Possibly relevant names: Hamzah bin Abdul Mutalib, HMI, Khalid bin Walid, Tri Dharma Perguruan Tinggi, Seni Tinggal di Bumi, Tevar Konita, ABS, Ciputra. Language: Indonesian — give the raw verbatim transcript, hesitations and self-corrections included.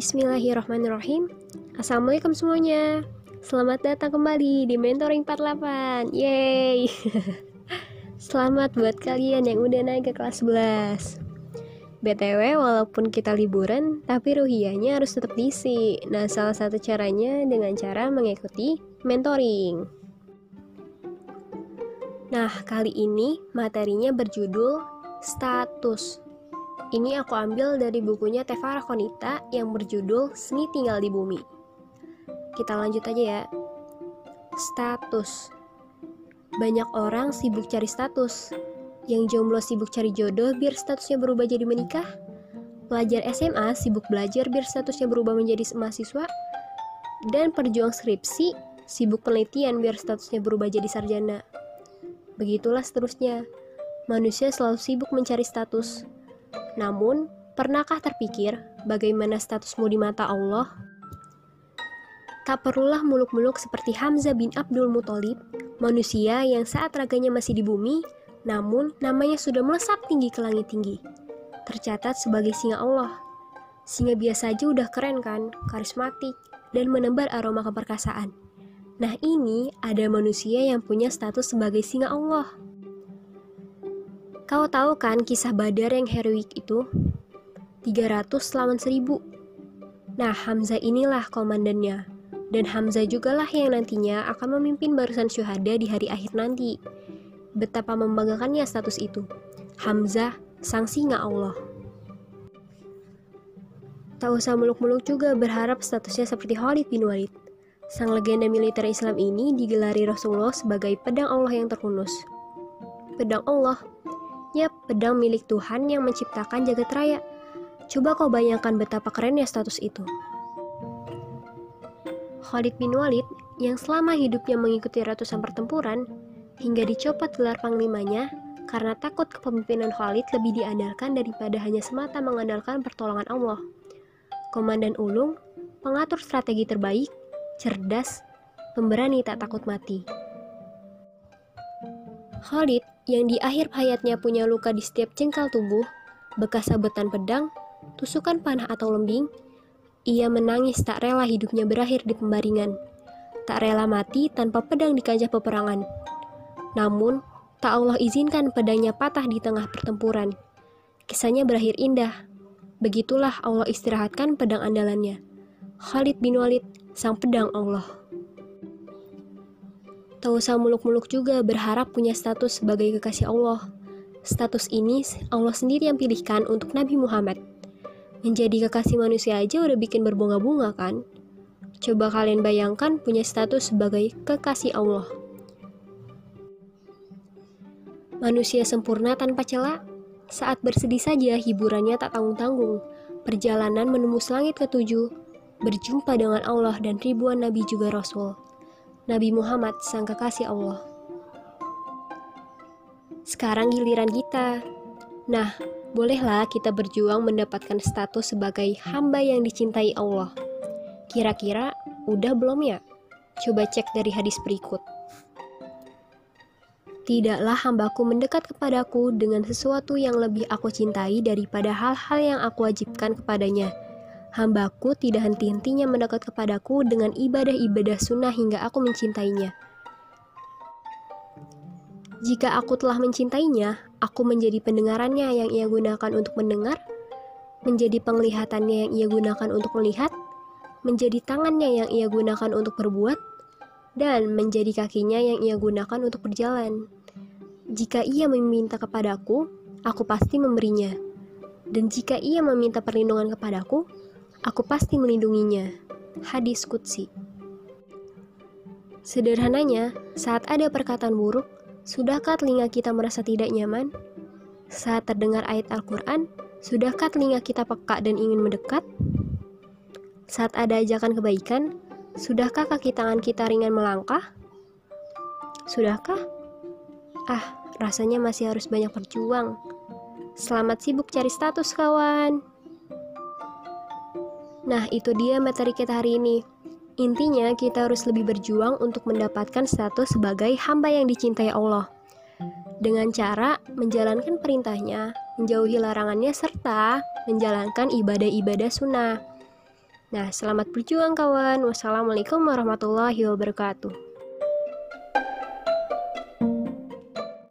Bismillahirrahmanirrahim. Assalamualaikum semuanya. Selamat datang kembali di Mentoring empat puluh delapan. Yeay. Selamat buat kalian yang udah naik ke kelas sebelas. B T W walaupun kita liburan, tapi ruhiyahnya harus tetap diisi. Nah, salah satu caranya dengan cara mengikuti mentoring. Nah, kali ini materinya berjudul Status. Ini aku ambil dari bukunya Tevar Konita yang berjudul Seni Tinggal di Bumi. Kita lanjut aja ya. Status. Banyak orang sibuk cari status. Yang jomblo sibuk cari jodoh biar statusnya berubah jadi menikah. Pelajar S M A sibuk belajar biar statusnya berubah menjadi mahasiswa. Dan perjuang skripsi sibuk penelitian biar statusnya berubah jadi sarjana. Begitulah seterusnya. Manusia selalu sibuk mencari status. Namun, pernahkah terpikir bagaimana statusmu di mata Allah? Tak perlulah muluk-muluk seperti Hamzah bin Abdul Mutalib, manusia yang saat raganya masih di bumi, namun namanya sudah melesat tinggi ke langit tinggi. Tercatat sebagai singa Allah. Singa biasa aja udah keren kan, karismatik, dan menebar aroma keperkasaan. Nah, ini ada manusia yang punya status sebagai singa Allah. Kau tahu kan kisah Badar yang heroik itu? tiga ratus lawan seribu. Nah, Hamzah inilah komandannya. Dan Hamzah jugalah yang nantinya akan memimpin barisan syuhada di hari akhir nanti. Betapa membanggakannya status itu. Hamzah, sang singa Allah. Tak usah muluk-muluk juga berharap statusnya seperti Khalid bin Walid. Sang legenda militer Islam ini digelari Rasulullah sebagai pedang Allah yang terhunus. Pedang Allah. Yap, pedang milik Tuhan yang menciptakan jagat raya. Coba kau bayangkan betapa kerennya status itu. Khalid bin Walid yang selama hidupnya mengikuti ratusan pertempuran hingga dicopot gelar panglimanya karena takut kepemimpinan Khalid lebih diandalkan daripada hanya semata mengandalkan pertolongan Allah. Komandan ulung, pengatur strategi terbaik, cerdas, pemberani tak takut mati. Khalid yang di akhir hayatnya punya luka di setiap jengkal tubuh, bekas sabetan pedang, tusukan panah atau lembing, ia menangis tak rela hidupnya berakhir di pembaringan. Tak rela mati tanpa pedang di kancah peperangan. Namun, tak Allah izinkan pedangnya patah di tengah pertempuran. Kisahnya berakhir indah. Begitulah Allah istirahatkan pedang andalannya. Khalid bin Walid, sang pedang Allah. Tak usah muluk-muluk juga berharap punya status sebagai kekasih Allah. Status ini Allah sendiri yang pilihkan untuk Nabi Muhammad. Menjadi kekasih manusia aja udah bikin berbunga-bunga kan? Coba kalian bayangkan punya status sebagai kekasih Allah. Manusia sempurna tanpa celah. Saat bersedih saja hiburannya tak tanggung-tanggung. Perjalanan menembus langit ketujuh. Berjumpa dengan Allah dan ribuan Nabi juga Rasul. Nabi Muhammad, sang kekasih Allah. Sekarang giliran kita. Nah, bolehlah kita berjuang mendapatkan status sebagai hamba yang dicintai Allah. Kira-kira udah belum ya? Coba cek dari hadis berikut. Tidaklah hambaku mendekat kepadaku dengan sesuatu yang lebih aku cintai daripada hal-hal yang aku wajibkan kepadanya. Hambaku tidak henti-hentinya mendekat kepadaku dengan ibadah-ibadah sunnah hingga aku mencintainya. Jika aku telah mencintainya, aku menjadi pendengarannya yang ia gunakan untuk mendengar, menjadi penglihatannya yang ia gunakan untuk melihat, menjadi tangannya yang ia gunakan untuk berbuat, dan menjadi kakinya yang ia gunakan untuk berjalan. Jika ia meminta kepadaku, aku pasti memberinya. Dan jika ia meminta perlindungan kepadaku, aku pasti melindunginya. Hadis Qudsi. Sederhananya, saat ada perkataan buruk, sudahkah telinga kita merasa tidak nyaman? Saat terdengar ayat Al-Quran, sudahkah telinga kita peka dan ingin mendekat? Saat ada ajakan kebaikan, sudahkah kaki tangan kita ringan melangkah? Sudahkah? Ah, rasanya masih harus banyak berjuang. Selamat sibuk cari status, kawan. Nah, itu dia materi kita hari ini. Intinya, kita harus lebih berjuang untuk mendapatkan status sebagai hamba yang dicintai Allah. Dengan cara menjalankan perintahnya, menjauhi larangannya, serta menjalankan ibadah-ibadah sunnah. Nah, selamat berjuang kawan. Wassalamualaikum warahmatullahi wabarakatuh.